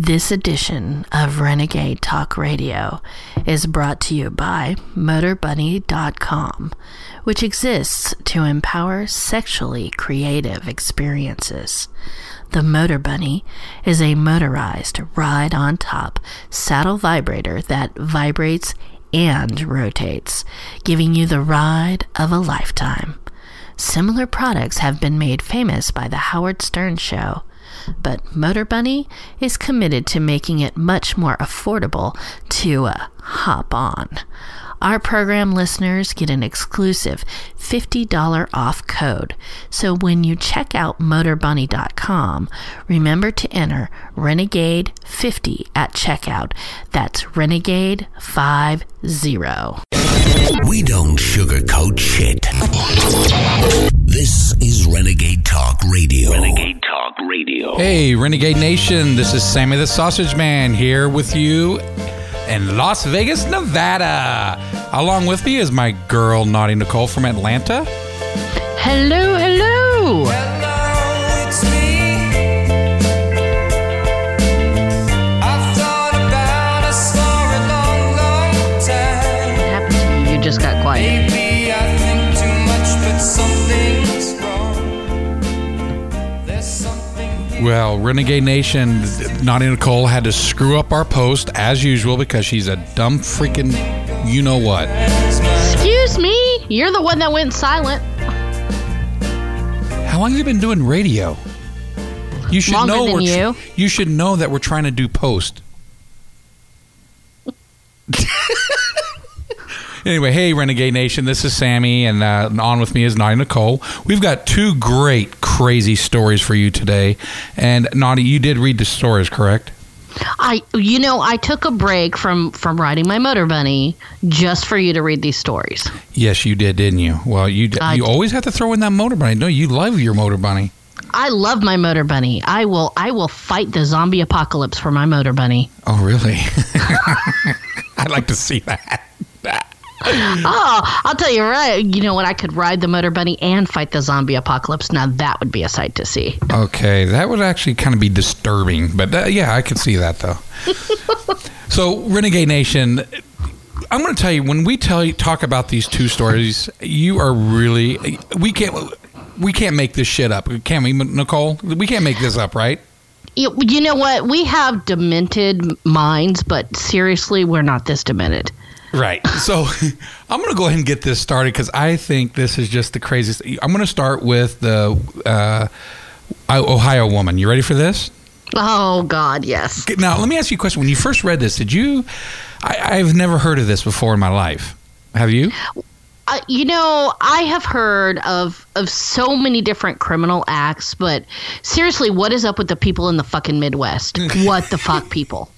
This edition of Renegade Talk Radio is brought to you by MotorBunny.com, which exists to empower sexually creative experiences. The Motor Bunny is a motorized ride-on-top saddle vibrator that vibrates and rotates, giving you the ride of a lifetime. Similar products have been made famous by the Howard Stern Show, but Motor Bunny is committed to making it much more affordable to hop on. Our program listeners get an exclusive $50 off code. So when you check out MotorBunny.com, remember to enter Renegade50 at checkout. That's Renegade50. We don't sugarcoat shit. This is Renegade Talk Radio. Renegade Talk Radio. Hey, Renegade Nation. This is Sammy the Sausage Man here with you in Las Vegas, Nevada. Along with me is my girl, Naughty Nicole from Atlanta. Hello, hello. Hello, it's me. I've thought about us for a long, long time. What happened to you? You just got quiet. Maybe I think too much, but something's wrong. There's something. Well, Renegade Nation, Naughty Nicole had to screw up our post as usual because she's a dumb freaking you-know-what. Excuse me? You're the one that went silent. How long have you been doing radio? You should Longer know than you. You should know that we're trying to do post. Anyway, hey, Renegade Nation, this is Sammy, and on with me is Naughty Nicole. We've got two great, crazy stories for you today. And, Naughty, you did read the stories, correct? I took a break from riding my Motor Bunny just for you to read these stories. Yes, you did, didn't you? Well, you always have to throw in that Motor Bunny. No, you love your Motor Bunny. I love my Motor Bunny. I will fight the zombie apocalypse for my Motor Bunny. Oh, really? I'd like to see that. Oh, I'll tell you right. You know what? I could ride the Motor Bunny and fight the zombie apocalypse. Now that would be a sight to see. Okay, that would actually kind of be disturbing. But yeah, I could see that though. So, Renegade Nation, I'm going to tell you when we talk about these two stories, you are really we can't make this shit up, can we, Nicole? We can't make this up, right? You know what? We have demented minds, but seriously, we're not this demented. Right. So I'm going to go ahead and get this started because I think this is just the craziest. I'm going to start with the Ohio woman. You ready for this? Oh, God, yes. Now, let me ask you a question. When you first read this, did you – I've never heard of this before in my life. Have you? I have heard of so many different criminal acts, but seriously, what is up with the people in the fucking Midwest? What the fuck, people?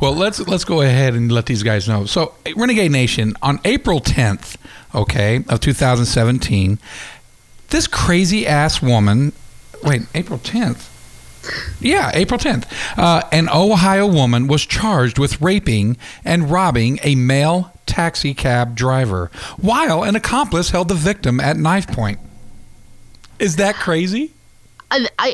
Well, let's go ahead and let these guys know. So, Renegade Nation, on April 10th, of 2017, this crazy ass woman. Wait, April 10th? Yeah, April 10th. An Ohio woman was charged with raping and robbing a male taxi cab driver while an accomplice held the victim at knife point. Is that crazy?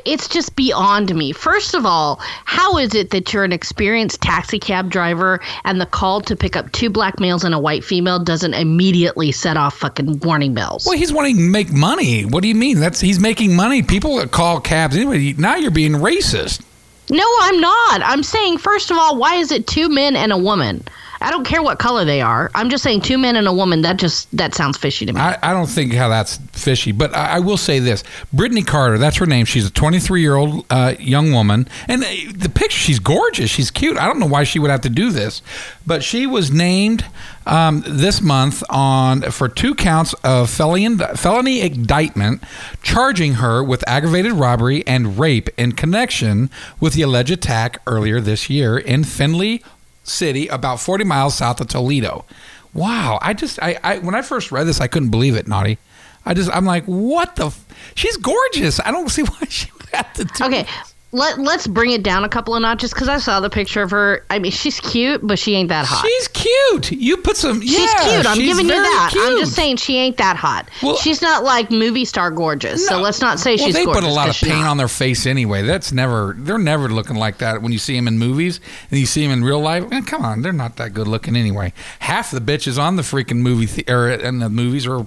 It's just beyond me. First of all, how is it that you're an experienced taxi cab driver and the call to pick up two black males and a white female doesn't immediately set off fucking warning bells? Well, he's wanting to make money. What do you mean? He's making money. People call cabs anyway. Now you're being racist. No, I'm not. I'm saying, first of all, why is it two men and a woman? I don't care what color they are. I'm just saying two men and a woman, that sounds fishy to me. I don't think how that's fishy, but I will say this. Brittany Carter, that's her name. She's a 23-year-old young woman. And the picture, she's gorgeous. She's cute. I don't know why she would have to do this. But she was named this month for two counts of felony indictment, charging her with aggravated robbery and rape in connection with the alleged attack earlier this year in Findlay City, about 40 miles south of Toledo. Wow. I when I first read this, I couldn't believe it, Naughty. I'm like, what the? She's gorgeous. I don't see why she would have to do this. Okay. Let's bring it down a couple of notches, because I saw the picture of her. I mean, she's cute, but she ain't that hot. She's cute. You put some. She's cute. I'm giving you that. Cute. I'm just saying she ain't that hot. Well, she's not like movie star gorgeous. No. So let's not say she's gorgeous. They put a lot of paint on their face anyway. That's never. They're never looking like that when you see them in movies and you see them in real life. Man, come on, they're not that good looking anyway. Half the bitches on the freaking movie and the movies are.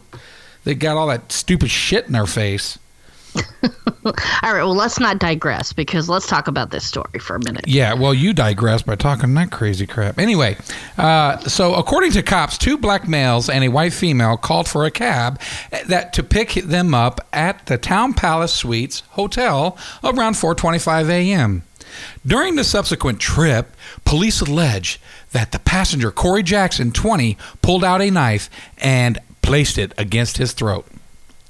They got all that stupid shit in their face. All right, well, let's not digress, because let's talk about this story for a minute. Yeah, well, you digress by talking that crazy crap. Anyway, so according to cops, two black males and a white female called for a cab to pick them up at the Town Palace Suites Hotel around 4:25 a.m. During the subsequent trip, police allege that the passenger, Corey Jackson, 20, pulled out a knife and placed it against his throat.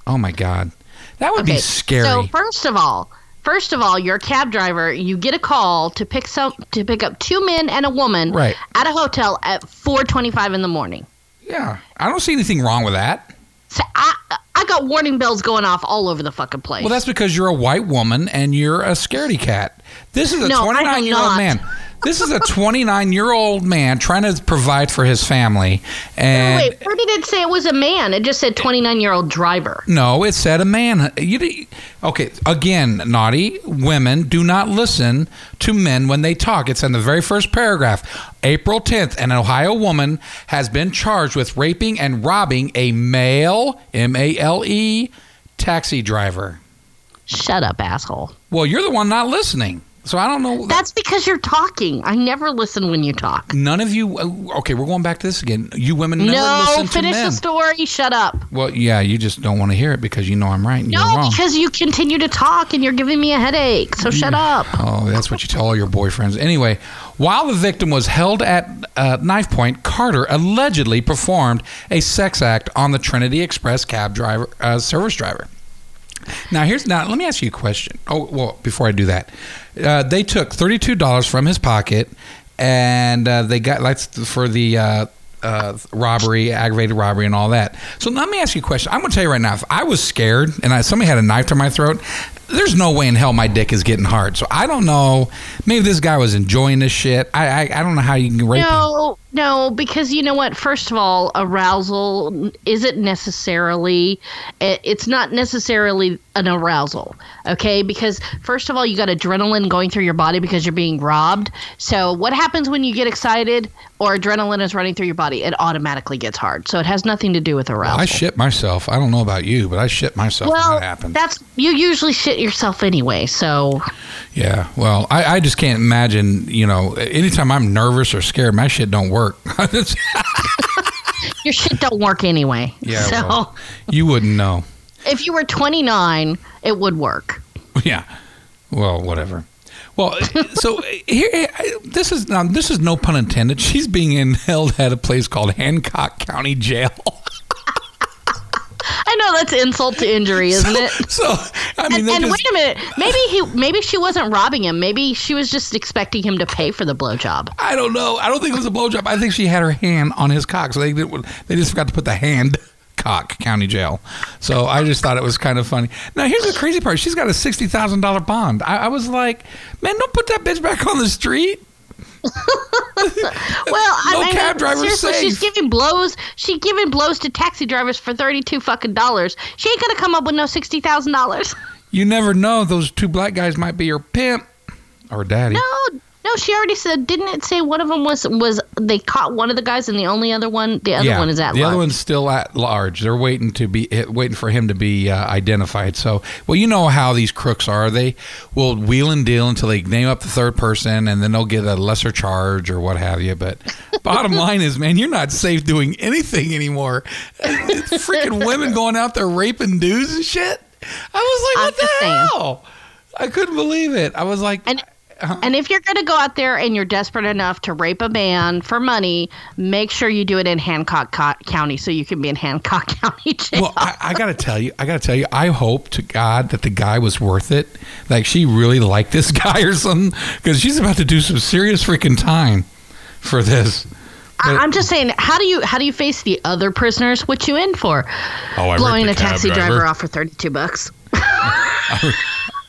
Oh, my God. That would be scary. So first of all, you're a cab driver. You get a call to pick up two men and a woman at a hotel at 4:25 in the morning. Yeah, I don't see anything wrong with that. So I got warning bells going off all over the fucking place. Well, that's because you're a white woman and you're a scaredy cat. This is a 29-year-old man. This is a 29-year-old man trying to provide for his family. And wait, where did it say it was a man? It just said 29-year-old driver. No, it said a man. Okay, again, naughty women do not listen to men when they talk. It's in the very first paragraph. April 10th, an Ohio woman has been charged with raping and robbing a male, M-A-L-E, taxi driver. Shut up, asshole. Well, you're the one not listening. So I don't know. That's because you're talking. I never listen when you talk. None of you. Okay, we're going back to this again. You women never listen to men. No, finish the story. Shut up. Well, yeah, you just don't want to hear it because you know I'm right and you're wrong. No, because you continue to talk and you're giving me a headache. So shut up. Oh, that's what you tell all your boyfriends. Anyway, while the victim was held at knife point, Carter allegedly performed a sex act on the Trinity Express cab driver, service driver. Now, let me ask you a question. Oh, well, before I do that, they took $32 from his pocket, and they got for the robbery, aggravated robbery, and all that. So let me ask you a question. I'm going to tell you right now, if I was scared and somebody had a knife to my throat, there's no way in hell my dick is getting hard. So I don't know. Maybe this guy was enjoying this shit. I don't know how you can rape him. No, because you know what? First of all, arousal isn't necessarily – it's not necessarily an arousal, okay? Because first of all, you got adrenaline going through your body because you're being robbed. So what happens when you get excited or adrenaline is running through your body? It automatically gets hard. So it has nothing to do with arousal. Well, I shit myself. I don't know about you, but I shit myself when that happens. You usually shit yourself anyway, so. Yeah, well, I just can't imagine, anytime I'm nervous or scared, my shit don't work. Your shit don't work anyway. Yeah, so well, you wouldn't know. If you were 29, it would work. Yeah. Well, whatever. Well, so here, this is no pun intended. She's being held at a place called Hancock County Jail. I know, that's insult to injury, isn't it? So I mean, and wait a minute, maybe she wasn't robbing him. Maybe she was just expecting him to pay for the blowjob. I don't know. I don't think it was a blowjob. I think she had her hand on his cock, so they just forgot to put the hand. Hancock County Jail. So I just thought it was kind of funny. Now, here's the crazy part: she's got a $60,000 bond. I was like, man, don't put that bitch back on the street. Well, cab drivers safe. She's giving blows to taxi drivers for $32 fucking dollars. She ain't gonna come up with no $60,000. You never know; those two black guys might be your pimp or daddy. No, she already said. Didn't it say one of them was they caught one of the guys and the only other one? The other one is at large. The other one's still at large. They're waiting for him to be identified. So, well, you know how these crooks are. They will wheel and deal until they name up the third person, and then they'll get a lesser charge or what have you. But bottom line is, man, you're not safe doing anything anymore. It's freaking women going out there raping dudes and shit. I was like, what the hell? I couldn't believe it. I was like. And if you're going to go out there and you're desperate enough to rape a man for money, make sure you do it in Hancock County so you can be in Hancock County Jail. Well, I got to tell you, I hope to God that the guy was worth it. Like, she really liked this guy or something, because she's about to do some serious freaking time for this. But I'm just saying, how do you face the other prisoners? What you in for? Blowing a taxi driver off for $32 bucks.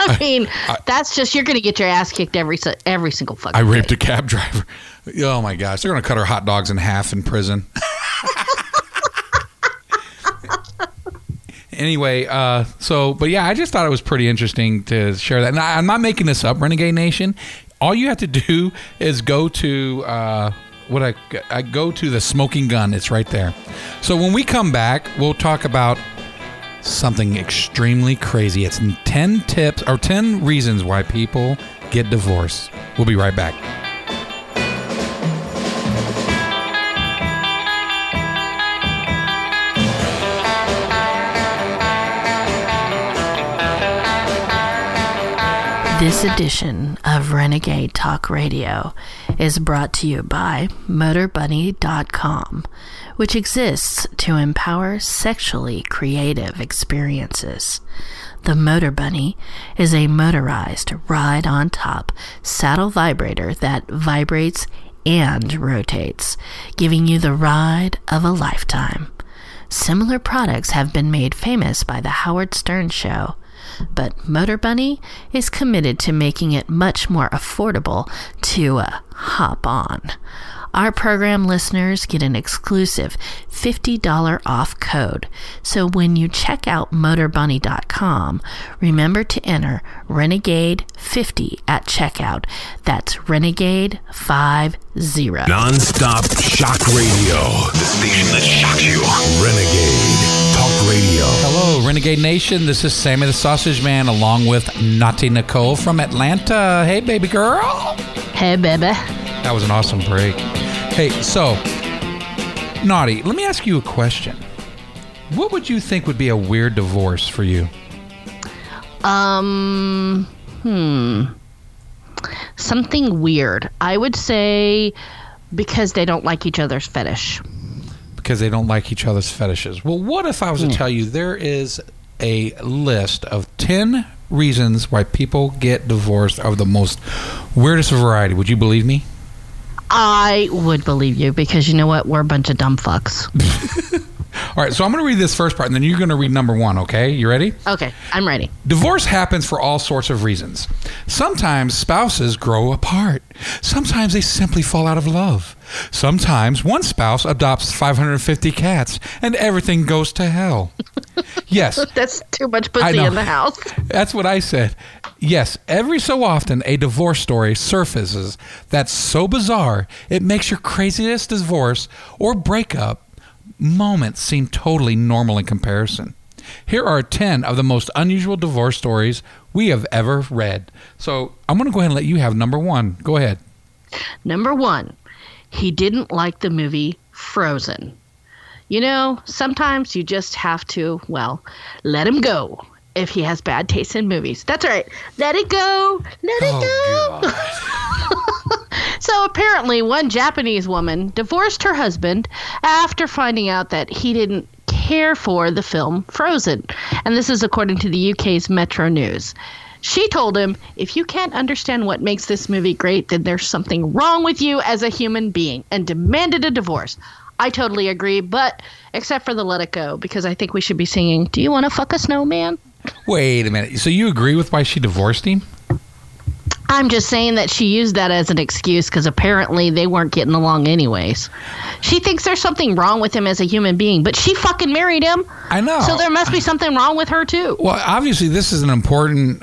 I mean, that's just, you're going to get your ass kicked every single fucking day. I raped a cab driver. Oh my gosh, they're going to cut our hot dogs in half in prison. Anyway, but yeah, I just thought it was pretty interesting to share that. And I'm not making this up, Renegade Nation. All you have to do is go to go to the Smoking Gun. It's right there. So when we come back, we'll talk about something extremely crazy. It's 10 tips or 10 reasons why people get divorced. We'll be right back. This edition of Renegade Talk Radio is brought to you by MotorBunny.com, which exists to empower sexually creative experiences. The MotorBunny is a motorized ride-on-top saddle vibrator that vibrates and rotates, giving you the ride of a lifetime. Similar products have been made famous by the Howard Stern Show, but MotorBunny is committed to making it much more affordable to hop on. Our program listeners get an exclusive $50 off code. So when you check out MotorBunny.com, remember to enter Renegade50 at checkout. That's Renegade50. Non-stop shock radio. The station that shocks you. Renegade Talk Radio. Hello, Renegade Nation. This is Sammy the Sausage Man along with Naughty Nicole from Atlanta. Hey, baby girl. Hey, baby. That was an awesome break. Hey, so, Naughty, let me ask you a question. What would you think would be a weird divorce for you? Something weird. I would say because they don't like each other's fetish. Because they don't like each other's fetishes. Well, what if I was to tell you there is a list of 10 reasons why people get divorced of the most weirdest variety? Would you believe me? I would believe you because you know what? We're a bunch of dumb fucks. All right, so I'm going to read this first part, and then you're going to read number one, okay? You ready? Okay, I'm ready. Divorce happens for all sorts of reasons. Sometimes spouses grow apart. Sometimes they simply fall out of love. Sometimes one spouse adopts 550 cats, and everything goes to hell. Yes. That's too much pussy in the house. That's what I said. Yes, every so often a divorce story surfaces that's so bizarre it makes your craziest divorce or breakup moments seem totally normal in comparison. Here are 10 of the most unusual divorce stories we have ever read. So I'm going to go ahead and let you have number one. Go ahead. Number one, he didn't like the movie Frozen. You know, sometimes you just have to, well, let him go if he has bad taste in movies. That's all right. Let it go. Let it go. So apparently one Japanese woman divorced her husband after finding out that he didn't care for the film Frozen. And this is according to the UK's Metro News. She told him, if you can't understand what makes this movie great, then there's something wrong with you as a human being, and demanded a divorce. I totally agree, but except for the let it go, because I think we should be singing, do you want to fuck a snowman? Wait a minute. So you agree with why she divorced him? I'm just saying that she used that as an excuse because apparently they weren't getting along anyways. She thinks there's something wrong with him as a human being, but she fucking married him. I know. So there must be something wrong with her too. Well, obviously this is an important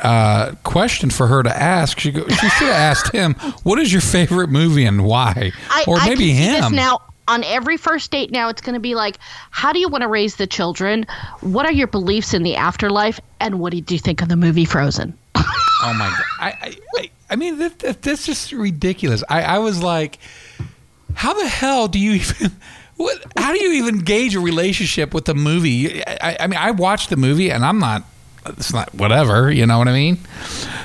question for her to ask. She should have asked him, what is your favorite movie and why? On every first date now, it's going to be like, how do you want to raise the children? What are your beliefs in the afterlife? And what did you think of the movie Frozen? Oh, my God. I mean, that's just ridiculous. I was like, how the hell do you even... how do you even gauge a relationship with the movie? I mean, I watched the movie, and I'm not... It's not whatever, you know what I mean?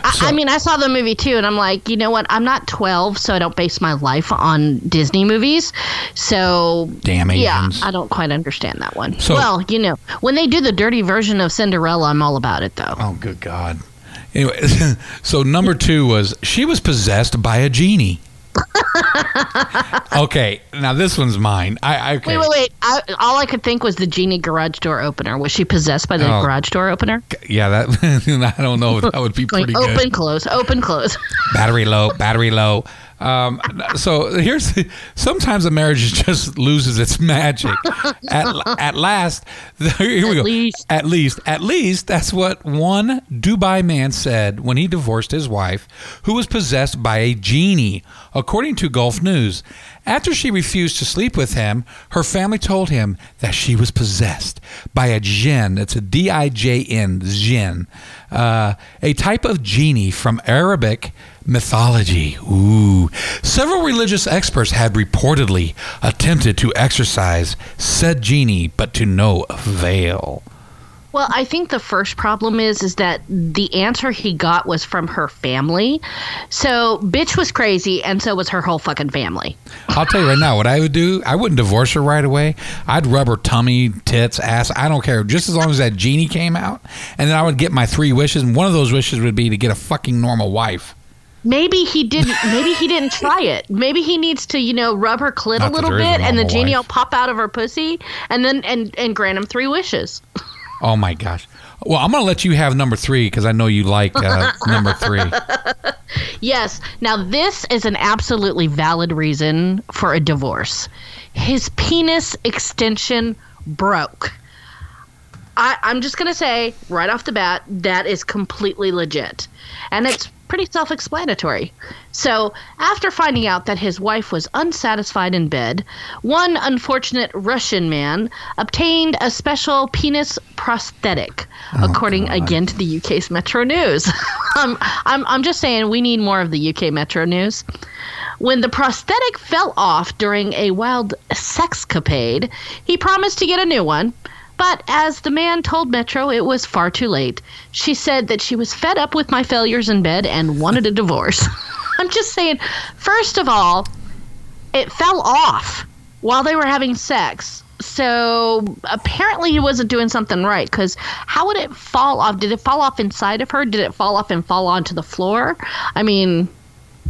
I saw the movie too, and I'm like, you know what? I'm not 12, so I don't base my life on Disney movies. So, damn Asians. Yeah, I don't quite understand that one. So, well, you know, when they do the dirty version of Cinderella, I'm all about it, though. Oh, good God. Anyway, so number two was she was possessed by a genie. Okay, now this one's mine. Okay. Wait. All I could think was the genie garage door opener. Was she possessed by the garage door opener? Yeah, that I don't know. That would be pretty good. Open, close. Battery low. So sometimes a marriage just loses its magic. At least that's what one Dubai man said when he divorced his wife, who was possessed by a genie, according to Gulf News. After she refused to sleep with him, her family told him that she was possessed by a jinn. It's a D-I-J-N, jinn, a type of genie from Arabic mythology. Ooh. Several religious experts had reportedly attempted to exorcise said genie, but to no avail. Well, I think the first problem is that the answer he got was from her family. So, bitch was crazy, and so was her whole fucking family. I'll tell you right now, what I would do, I wouldn't divorce her right away. I'd rub her tummy, tits, ass, I don't care, just as long as that genie came out. And then I would get my 3 wishes, and one of those wishes would be to get a fucking normal wife. Maybe he didn't try it. Maybe he needs to, rub her clit a little bit, and the genie will pop out of her pussy, and then and grant him 3 wishes. Oh my gosh! Well, I'm gonna let you have number 3 because I know you like number 3. Yes. Now this is an absolutely valid reason for a divorce. His penis extension broke. I'm just gonna say right off the bat that is completely legit, and it's pretty self-explanatory. So, after finding out that his wife was unsatisfied in bed, one unfortunate Russian man obtained a special penis prosthetic, according to the UK's Metro News. I'm just saying we need more of the UK Metro News. When the prosthetic fell off during a wild sexcapade, he promised to get a new one. But as the man told Metro, it was far too late. She said that she was fed up with my failures in bed and wanted a divorce. I'm just saying, first of all, it fell off while they were having sex. So apparently he wasn't doing something right, because how would it fall off? Did it fall off inside of her? Did it fall off and fall onto the floor? I mean,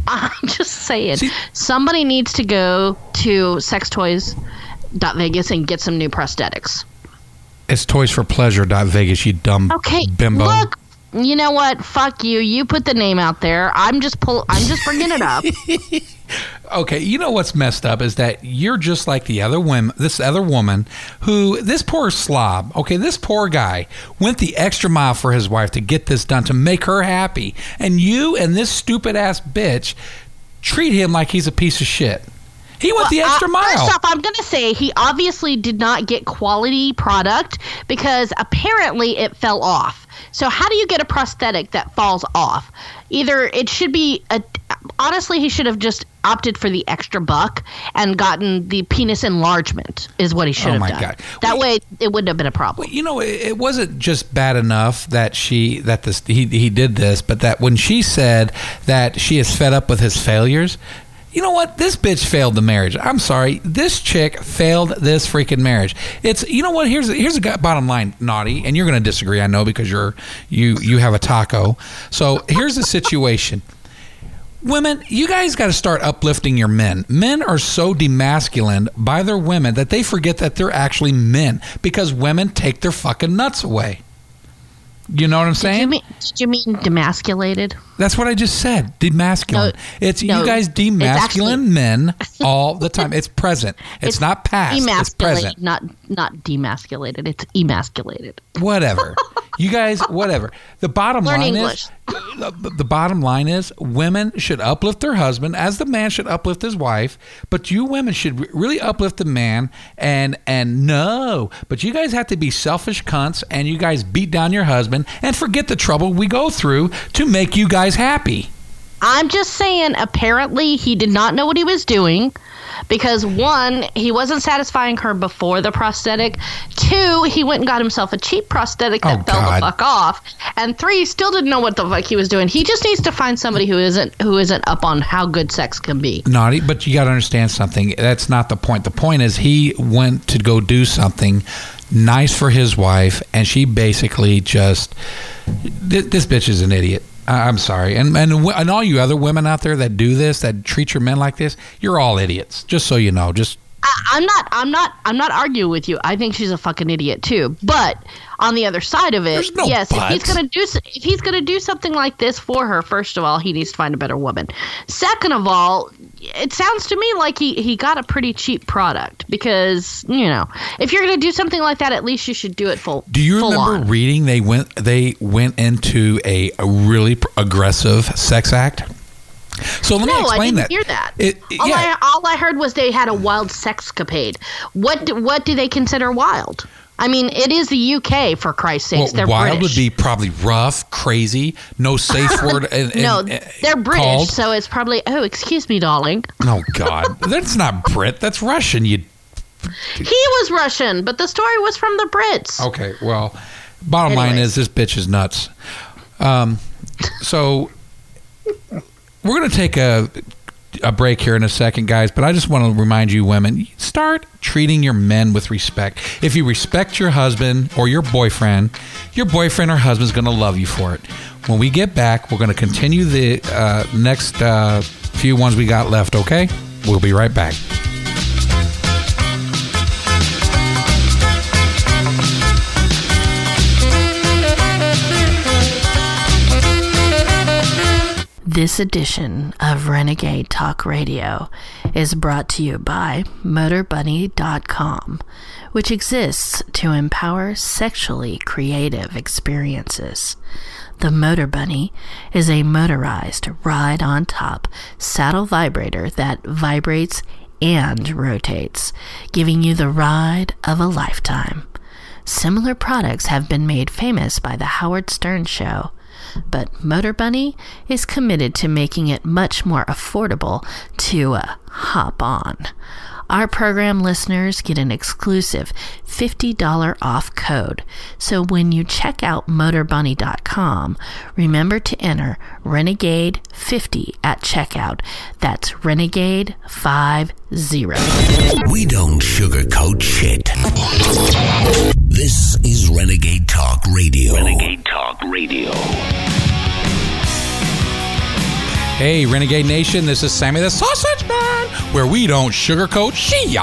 I'm just saying. Somebody needs to go to sextoys.vegas and get some new prosthetics. It's toysforpleasure.vegas, you dumb bimbo. Look, you know what? Fuck you. You put the name out there. I'm just bringing it up. Okay, you know what's messed up is that you're just like this other woman who, this poor slob, this poor guy went the extra mile for his wife to get this done, to make her happy. And you and this stupid ass bitch treat him like he's a piece of shit. He went the extra mile. First off, I'm going to say he obviously did not get quality product because apparently it fell off. So how do you get a prosthetic that falls off? Either it should be honestly, he should have just opted for the extra buck and gotten the penis enlargement is what he should have done. Oh my God. That way it wouldn't have been a problem. Well, it wasn't just bad enough that he did this, but that when she said that she is fed up with his failures, you know what? This bitch failed the marriage. I'm sorry. This chick failed this freaking marriage. It's, you know what? Here's the bottom line, Naughty, and you're going to disagree, I know, because you have a taco. So here's the situation. Women, you guys got to start uplifting your men. Men are so demasculined by their women that they forget that they're actually men because women take their fucking nuts away. You know what I'm saying? Did you mean demasculated? That's what I just said. Demasculine. No, you guys demasculine men all the time. It's present. It's not past. It's present. Not demasculated. It's emasculated. Whatever. You guys, whatever. The bottom line is women should uplift their husband as the man should uplift his wife, but you women should really uplift the man but you guys have to be selfish cunts and you guys beat down your husband and forget the trouble we go through to make you guys happy. I'm just saying, apparently he did not know what he was doing because 1, he wasn't satisfying her before the prosthetic. 2, he went and got himself a cheap prosthetic that fell the fuck off. And 3, still didn't know what the fuck he was doing. He just needs to find somebody who isn't up on how good sex can be. Naughty, but you got to understand something. That's not the point. The point is he went to go do something nice for his wife, and she basically just, this bitch is an idiot. I'm sorry. And all you other women out there that do this, that treat your men like this, you're all idiots. Just so you know. Just I'm not arguing with you. I think she's a fucking idiot too. But on the other side of it, no yes, buts. if he's gonna do something like this for her, first of all, he needs to find a better woman. Second of all, it sounds to me like he got a pretty cheap product because, you know, if you're gonna do something like that, at least you should do it full. Do you remember reading they went into a really aggressive sex act? So let me explain that. No, I didn't hear that. All I heard was they had a wild sexcapade. What do they consider wild? I mean, it is the UK, for Christ's sakes. They're wild British. Would be probably rough, crazy, no safe word. No, they're British, called. So it's probably, oh, excuse me, darling. Oh, God. That's not Brit. That's Russian. He was Russian, but the story was from the Brits. Okay, well, bottom line is this bitch is nuts. So... We're going to take a break here in a second, guys, but I just want to remind you women, start treating your men with respect. If you respect your husband or your boyfriend or husband's going to love you for it. When we get back, we're going to continue the next few ones we got left, okay? We'll be right back. This edition of Renegade Talk Radio is brought to you by MotorBunny.com, which exists to empower sexually creative experiences. The Motor Bunny is a motorized ride-on-top saddle vibrator that vibrates and rotates, giving you the ride of a lifetime. Similar products have been made famous by The Howard Stern Show, but Motor Bunny is committed to making it much more affordable to hop on. Our program listeners get an exclusive $50 off code. So when you check out MotorBunny.com, remember to enter Renegade50 at checkout. That's Renegade50. We don't sugarcoat shit. This is Renegade Talk Radio. Renegade Talk Radio. Hey, Renegade Nation, this is Sammy the Sausage Man, where we don't sugarcoat shit.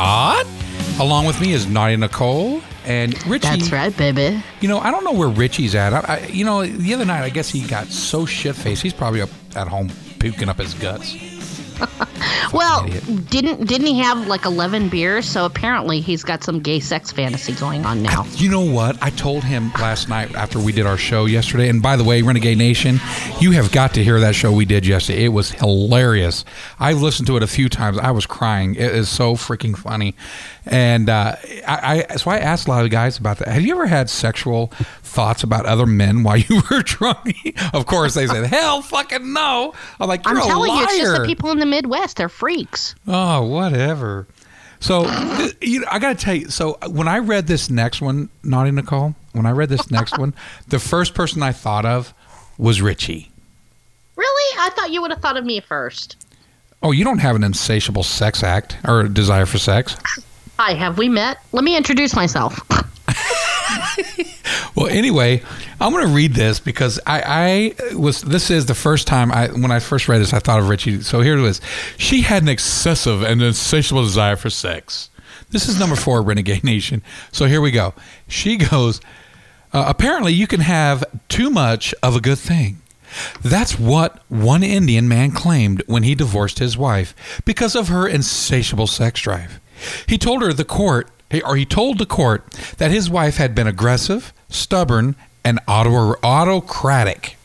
Along with me is Naughty Nicole and Richie. That's right, baby. You know, I don't know where Richie's at. The other night, I guess he got so shit-faced, he's probably up at home puking up his guts. Well, didn't he have like 11 beers? So apparently he's got some gay sex fantasy going on now. You know what? I told him last night after we did our show yesterday. And by the way, Renegade Nation, you have got to hear that show we did yesterday. It was hilarious. I've listened to it a few times. I was crying. It is so freaking funny. And I asked a lot of guys about that. Have you ever had sexual thoughts about other men while you were drunk? Of course, they said, hell fucking no. I'm like, you're a liar. I'm telling you, it's just the people in the Midwest, they're freaks. Oh, whatever. So I gotta tell you, so when I read this next one, Naughty Nicole, the first person I thought of was Richie. Really? I thought you would have thought of me first. Oh, you don't have an insatiable sex act or a desire for sex? Hi, have we met? Let me introduce myself. Well, anyway, I'm going to read this because this is the first time when I first read this, I thought of Richie. So here it is. She had an excessive and insatiable desire for sex. This is number 4, Renegade Nation. So here we go. She goes, apparently you can have too much of a good thing. That's what one Indian man claimed when he divorced his wife because of her insatiable sex drive. He told the court that his wife had been aggressive, stubborn, and autocratic.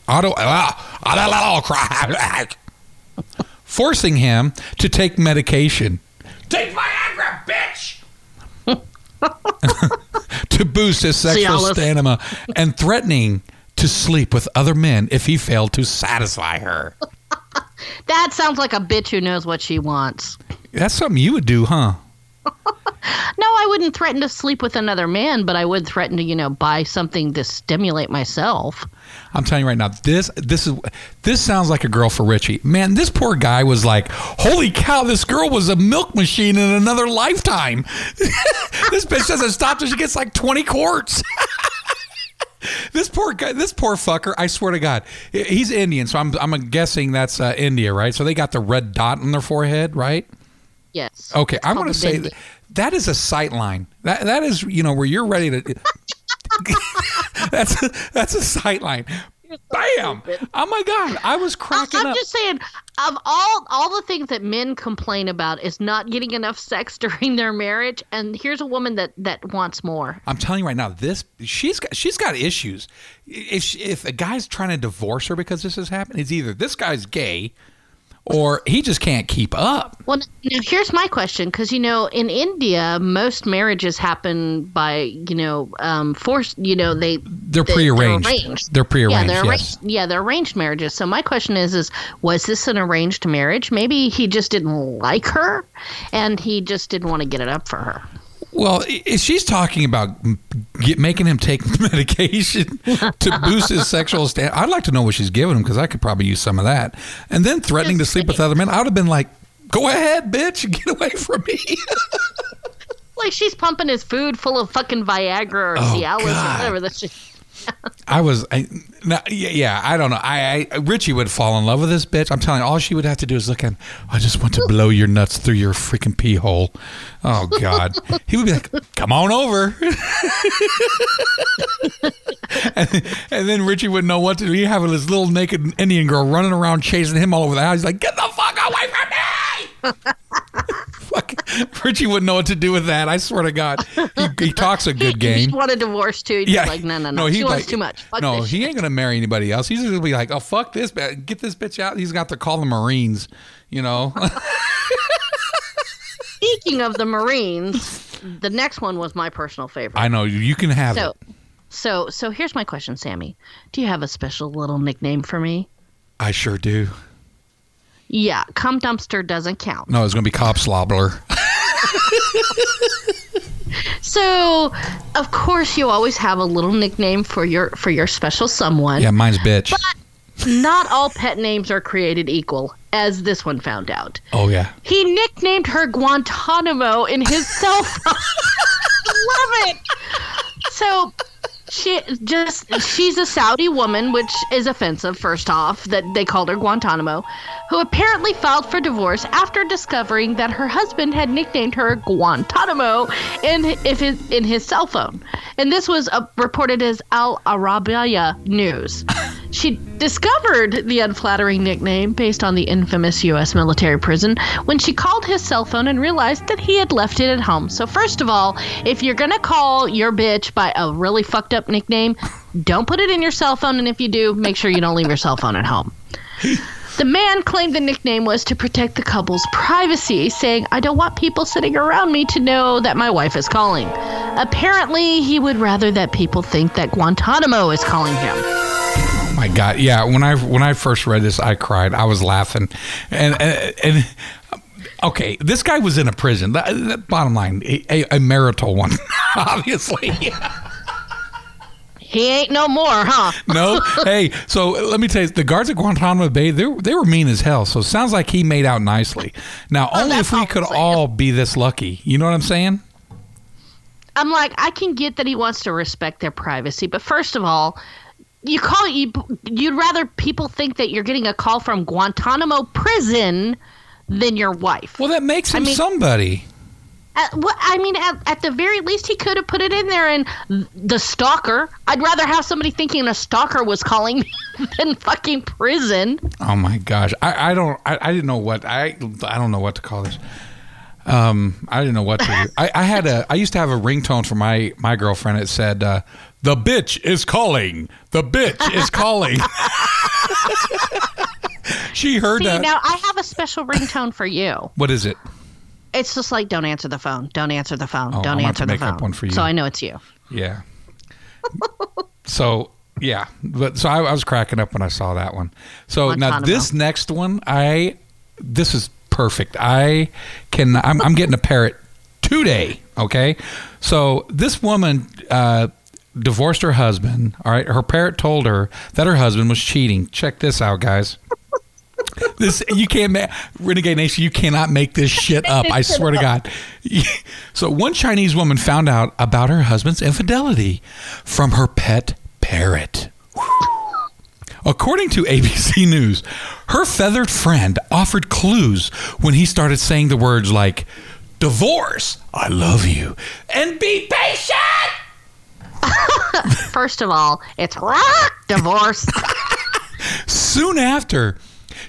Forcing him to take medication. Take Viagra, bitch! To boost his sexual stamina and threatening to sleep with other men if he failed to satisfy her. That sounds like a bitch who knows what she wants. That's something you would do, huh? No, I wouldn't threaten to sleep with another man, but I would threaten to, buy something to stimulate myself. I'm telling you right now, this sounds like a girl for Richie. Man, this poor guy was like, holy cow, this girl was a milk machine in another lifetime. This bitch doesn't stop till she gets like 20 quarts. This poor guy, this poor fucker, I swear to God, he's Indian, so I'm guessing that's India, right? So they got the red dot on their forehead, right? Yes. Okay, I'm going to say that is a sight line. That is, you know, where you're ready to that's a sight line. So bam! Stupid. Oh my God, I was cracking up. I'm just saying, of all the things that men complain about is not getting enough sex during their marriage, and here's a woman that wants more. I'm telling you right now, she's got issues. If a guy's trying to divorce her because this has happened, it's either this guy's gay or he just can't keep up. Well, now here's my question, because, you know, in India, most marriages happen by, you know, forced, you know, they're prearranged. They're prearranged. Yeah, they're arranged marriages. So my question is was this an arranged marriage? Maybe he just didn't like her, and he just didn't want to get it up for her. Well, she's talking about making him take medication to boost his sexual standard. I'd like to know what she's giving him, because I could probably use some of that. And then threatening to sleep with other men. I would have been like, go ahead, bitch, get away from me. Like she's pumping his food full of fucking Viagra or Cialis or whatever that shit. I don't know. Richie would fall in love with this bitch. I'm telling you, all she would have to do is look at him. I just want to blow your nuts through your freaking pee hole. Oh, God. He would be like, come on over. and then Richie wouldn't know what to do. He'd have this little naked Indian girl running around chasing him all over the house. He's like, get the fuck away from me! Fuck, Richie wouldn't know what to do with that. I swear to God, he talks a good game. He wants a divorce too. He's like, no. She wants too much. Fuck no, he ain't gonna marry anybody else. He's just gonna be like, oh fuck this, get this bitch out. He's got to call the Marines, you know. Speaking of the Marines, the next one was my personal favorite. I know you can have it. So here's my question, Sammy. Do you have a special little nickname for me? I sure do. Yeah, cum dumpster doesn't count. No, it's going to be cop slobbler. So, of course, you always have a little nickname for your special someone. Yeah, mine's bitch. But not all pet names are created equal, as this one found out. Oh, yeah. He nicknamed her Guantanamo in his cell phone. Love it. So... She's a Saudi woman, which is offensive, first off, that they called her Guantanamo, who apparently filed for divorce after discovering that her husband had nicknamed her Guantanamo in his cell phone. And this was reported as Al Arabiya News. She discovered the unflattering nickname based on the infamous U.S. military prison when she called his cell phone and realized that he had left it at home. So first of all, if you're going to call your bitch by a really fucked up nickname, don't put it in your cell phone. And if you do, make sure you don't leave your cell phone at home. The man claimed the nickname was to protect the couple's privacy, saying, I don't want people sitting around me to know that my wife is calling. Apparently, he would rather that people think that Guantanamo is calling him. My God, yeah. When I first read this, I cried. I was laughing, and okay, this guy was in a prison. Bottom line, a marital one, obviously. He ain't no more, huh? No. Hey, so let me tell you, the guards at Guantanamo Bay, they were mean as hell. So it sounds like he made out nicely. Now, only if we could all be this lucky. You know what I'm saying? I'm like, I can get that he wants to respect their privacy, but first of all. You'd rather people think that you're getting a call from Guantanamo prison than your wife. Well, that makes him somebody. At the very least, he could have put it in there and the stalker. I'd rather have somebody thinking a stalker was calling me than fucking prison. Oh my gosh, I don't know what to call this. I didn't know what to do. I used to have a ringtone for my girlfriend. It said, the bitch is calling. The bitch is calling. She heard that. Now I have a special ringtone for you. What is it? It's just like, don't answer the phone. Don't answer the phone. Don't answer the phone. Up one for you. So I know it's you. Yeah. So yeah, but so I was cracking up when I saw that one. So Guantanamo. Now this next one, this is perfect. I'm getting a parrot today. Okay. So this woman divorced her husband. All right. Her parrot told her that her husband was cheating. Check this out, guys. This you can't Renegade Nation, you cannot make this shit up. I swear to God. So one Chinese woman found out about her husband's infidelity from her pet parrot. According to ABC News, her feathered friend offered clues when he started saying the words like, divorce, I love you, and be patient! First of all, it's divorce. Soon after,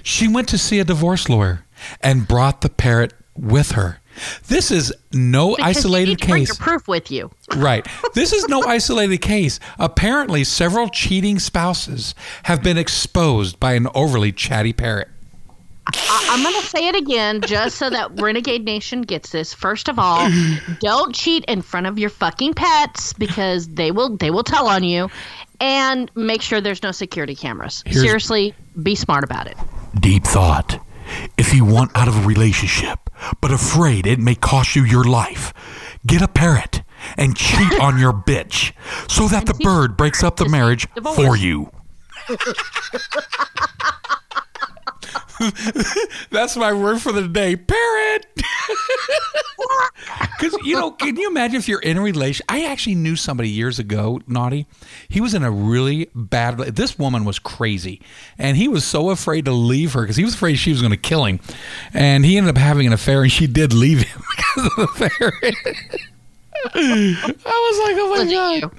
she went to see a divorce lawyer and brought the parrot with her. This is no isolated case. You need to bring your proof with you. Right. This is no isolated case. Apparently, several cheating spouses have been exposed by an overly chatty parrot. I'm going to say it again just so that Renegade Nation gets this. First of all, don't cheat in front of your fucking pets because they will tell on you. And make sure there's no security cameras. Seriously, be smart about it. Deep thought. If you want out of a relationship, but afraid it may cost you your life, get a parrot and cheat on your bitch so that the bird breaks up the marriage for you. That's my word for the day, parrot. Because, can you imagine if you're in a relation? I actually knew somebody years ago, Naughty. He was in a really bad, this woman was crazy. And he was so afraid to leave her because he was afraid she was going to kill him. And he ended up having an affair and she did leave him because of the affair. I was like, oh my God.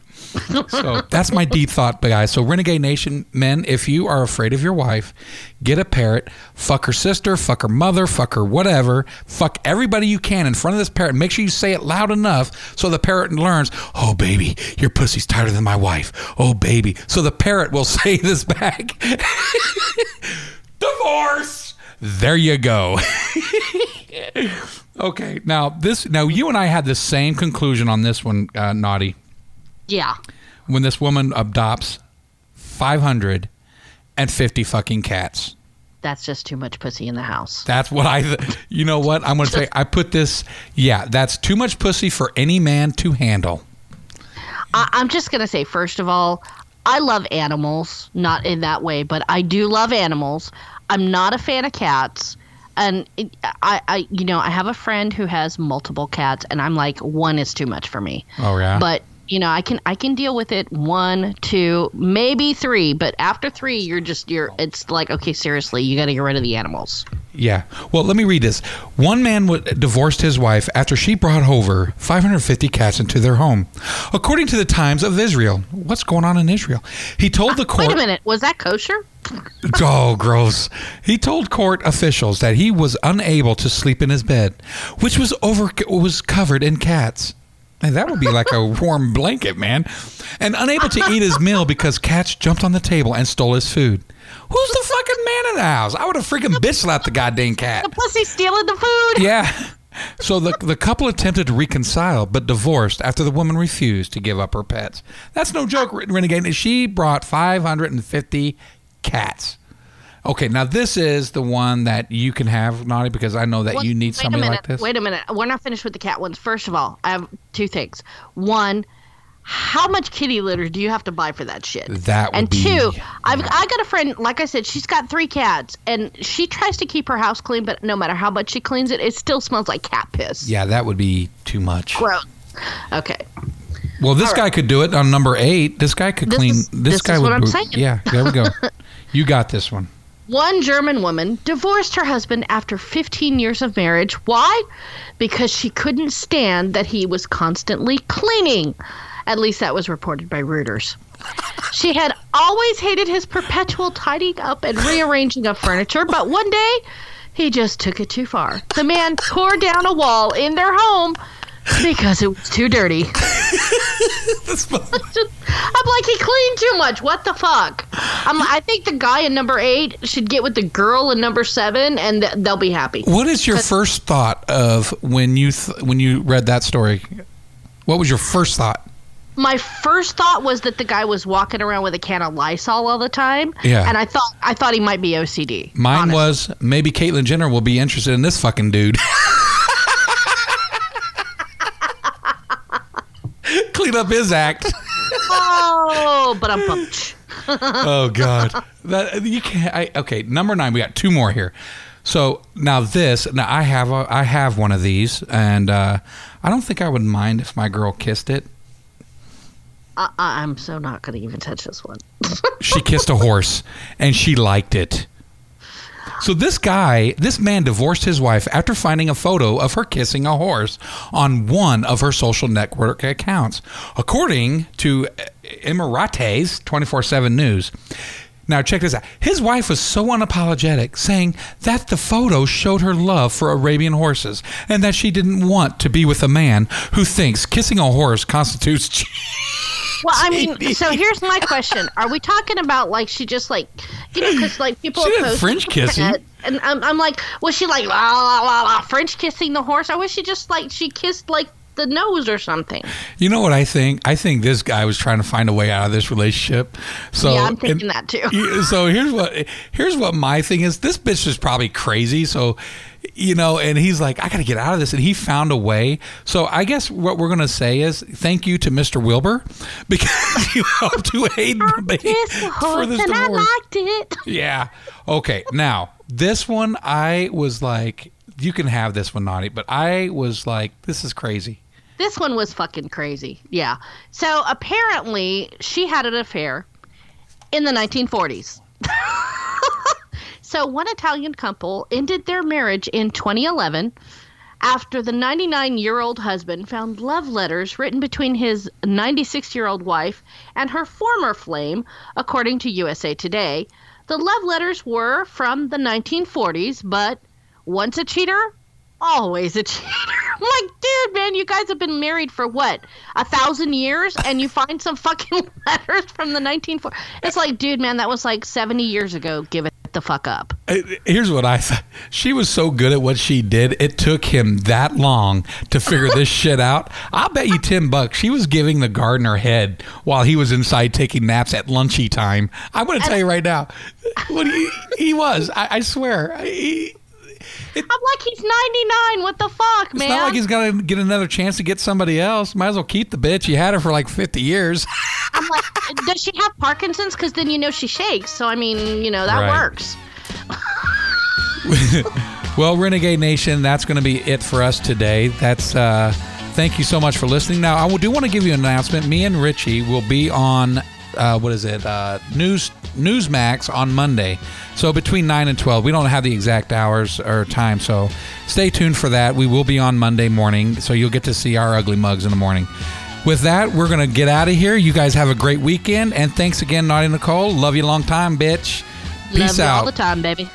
So that's my deep thought, guys. So Renegade Nation, men, if you are afraid of your wife, get a parrot, fuck her sister, fuck her mother, fuck her whatever, fuck everybody you can in front of this parrot. Make sure you say it loud enough so the parrot learns, oh, baby, your pussy's tighter than my wife. Oh, baby. So the parrot will say this back. Divorce. There you go. Okay. Now you and I had the same conclusion on this one, Naughty. Yeah. When this woman adopts 550 fucking cats. That's just too much pussy in the house. That's what you know what? I'm going to say, I put this, that's too much pussy for any man to handle. I'm just going to say, first of all, I love animals, not in that way, but I do love animals. I'm not a fan of cats. And I have a friend who has multiple cats and I'm like, one is too much for me. Oh, yeah. But I can deal with it 1, 2, maybe 3, but after 3, it's like, okay, seriously, you got to get rid of the animals. Yeah. Well, let me read this. One man divorced his wife after she brought over 550 cats into their home, according to the Times of Israel. What's going on in Israel? He told the court. Wait a minute. Was that kosher? Oh, gross. He told court officials that he was unable to sleep in his bed, which was covered in cats. And that would be like a warm blanket, man. And unable to eat his meal because cats jumped on the table and stole his food. Who's the fucking man in the house? I would have freaking bitch slapped the goddamn cat. The pussy stealing the food. Yeah. So the couple attempted to reconcile but divorced after the woman refused to give up her pets. That's no joke, Renegade. She brought 550 cats. Okay, now this is the one that you can have, Naughty, because I know that you need somebody like this. Wait a minute. We're not finished with the cat ones. First of all, I have two things. One, how much kitty litter do you have to buy for that shit? That would be... And two, I got a friend, like I said, she's got 3 cats, and she tries to keep her house clean, but no matter how much she cleans it, it still smells like cat piss. Yeah, that would be too much. Gross. Okay. Well, this guy could do it on number 8. This guy could clean... This guy is what I'm saying. Yeah, there we go. You got this one. One German woman divorced her husband after 15 years of marriage. Why? Because she couldn't stand that he was constantly cleaning. At least that was reported by Reuters. She had always hated his perpetual tidying up and rearranging of furniture, but one day he just took it too far. The man tore down a wall in their home because it was too dirty. I'm like, he cleaned too much. What the fuck? I think the guy in number 8 should get with the girl in number 7, and they'll be happy. What is your first thought of when you read that story? What was your first thought? My first thought was that the guy was walking around with a can of Lysol all the time. Yeah. And I thought he might be OCD. Mine was, maybe Caitlyn Jenner will be interested in this fucking dude. Clean up his act. Oh, but I'm pumped. Oh, God. Okay, number 9. We got 2 more here. So now this. Now I have one of these, and I don't think I would mind if my girl kissed it. I'm so not going to even touch this one. She kissed a horse and she liked it. So this man divorced his wife after finding a photo of her kissing a horse on one of her social network accounts, according to Emirates 24-7 News. Now, check this out. His wife was so unapologetic, saying that the photo showed her love for Arabian horses and that she didn't want to be with a man who thinks kissing a horse constitutes cheating. Well, I mean, so here's my question. Are we talking about, like, she just, like, you know, because, like, people are posting French kissing. And I'm like, was she, like, la, la, la, la, French kissing the horse? Or was she just, like, she kissed, like, the nose or something? You know what I think? I think this guy was trying to find a way out of this relationship. So yeah, I'm thinking that too. So here's what my thing is. This bitch is probably crazy. So, you know, and he's like, I got to get out of this. And he found a way. So I guess what we're going to say is thank you to Mr. Wilbur, because you helped to aid me for this divorce. And I liked it. Yeah. Okay. Now, this one I was like, you can have this one, Naughty. But I was like, this is crazy. This one was fucking crazy. Yeah. So apparently she had an affair in the 1940s. So one Italian couple ended their marriage in 2011 after the 99-year-old husband found love letters written between his 96-year-old wife and her former flame, according to USA Today. The love letters were from the 1940s, but once a cheater, always a cheater. I'm like, dude, man, you guys have been married for what, 1,000 years, and you find some fucking letters from the 1940s. It's like, dude, man, that was like 70 years ago. Give it the fuck up. Here's what I thought. She was so good at what she did. It took him that long to figure this shit out. I'll bet you $10 she was giving the gardener head while he was inside taking naps at lunchy time. I'm going to tell you right now what he was. I swear. I'm like, he's 99. What the fuck, man? It's not like he's going to get another chance to get somebody else. Might as well keep the bitch. You had her for like 50 years. I'm like, does she have Parkinson's? Because then, you know, she shakes. So, I mean, you know, that works. Well, Renegade Nation, that's going to be it for us today. That's thank you so much for listening. Now, I do want to give you an announcement. Me and Richie will be on Newsmax on Monday. So between 9 and 12. We don't have the exact hours or time, so stay tuned for that. We will be on Monday morning, so you'll get to see our ugly mugs in the morning. With that, we're going to get out of here. You guys have a great weekend, and thanks again, Naughty Nicole. Love you a long time, bitch. Peace out. Love you all the time, baby.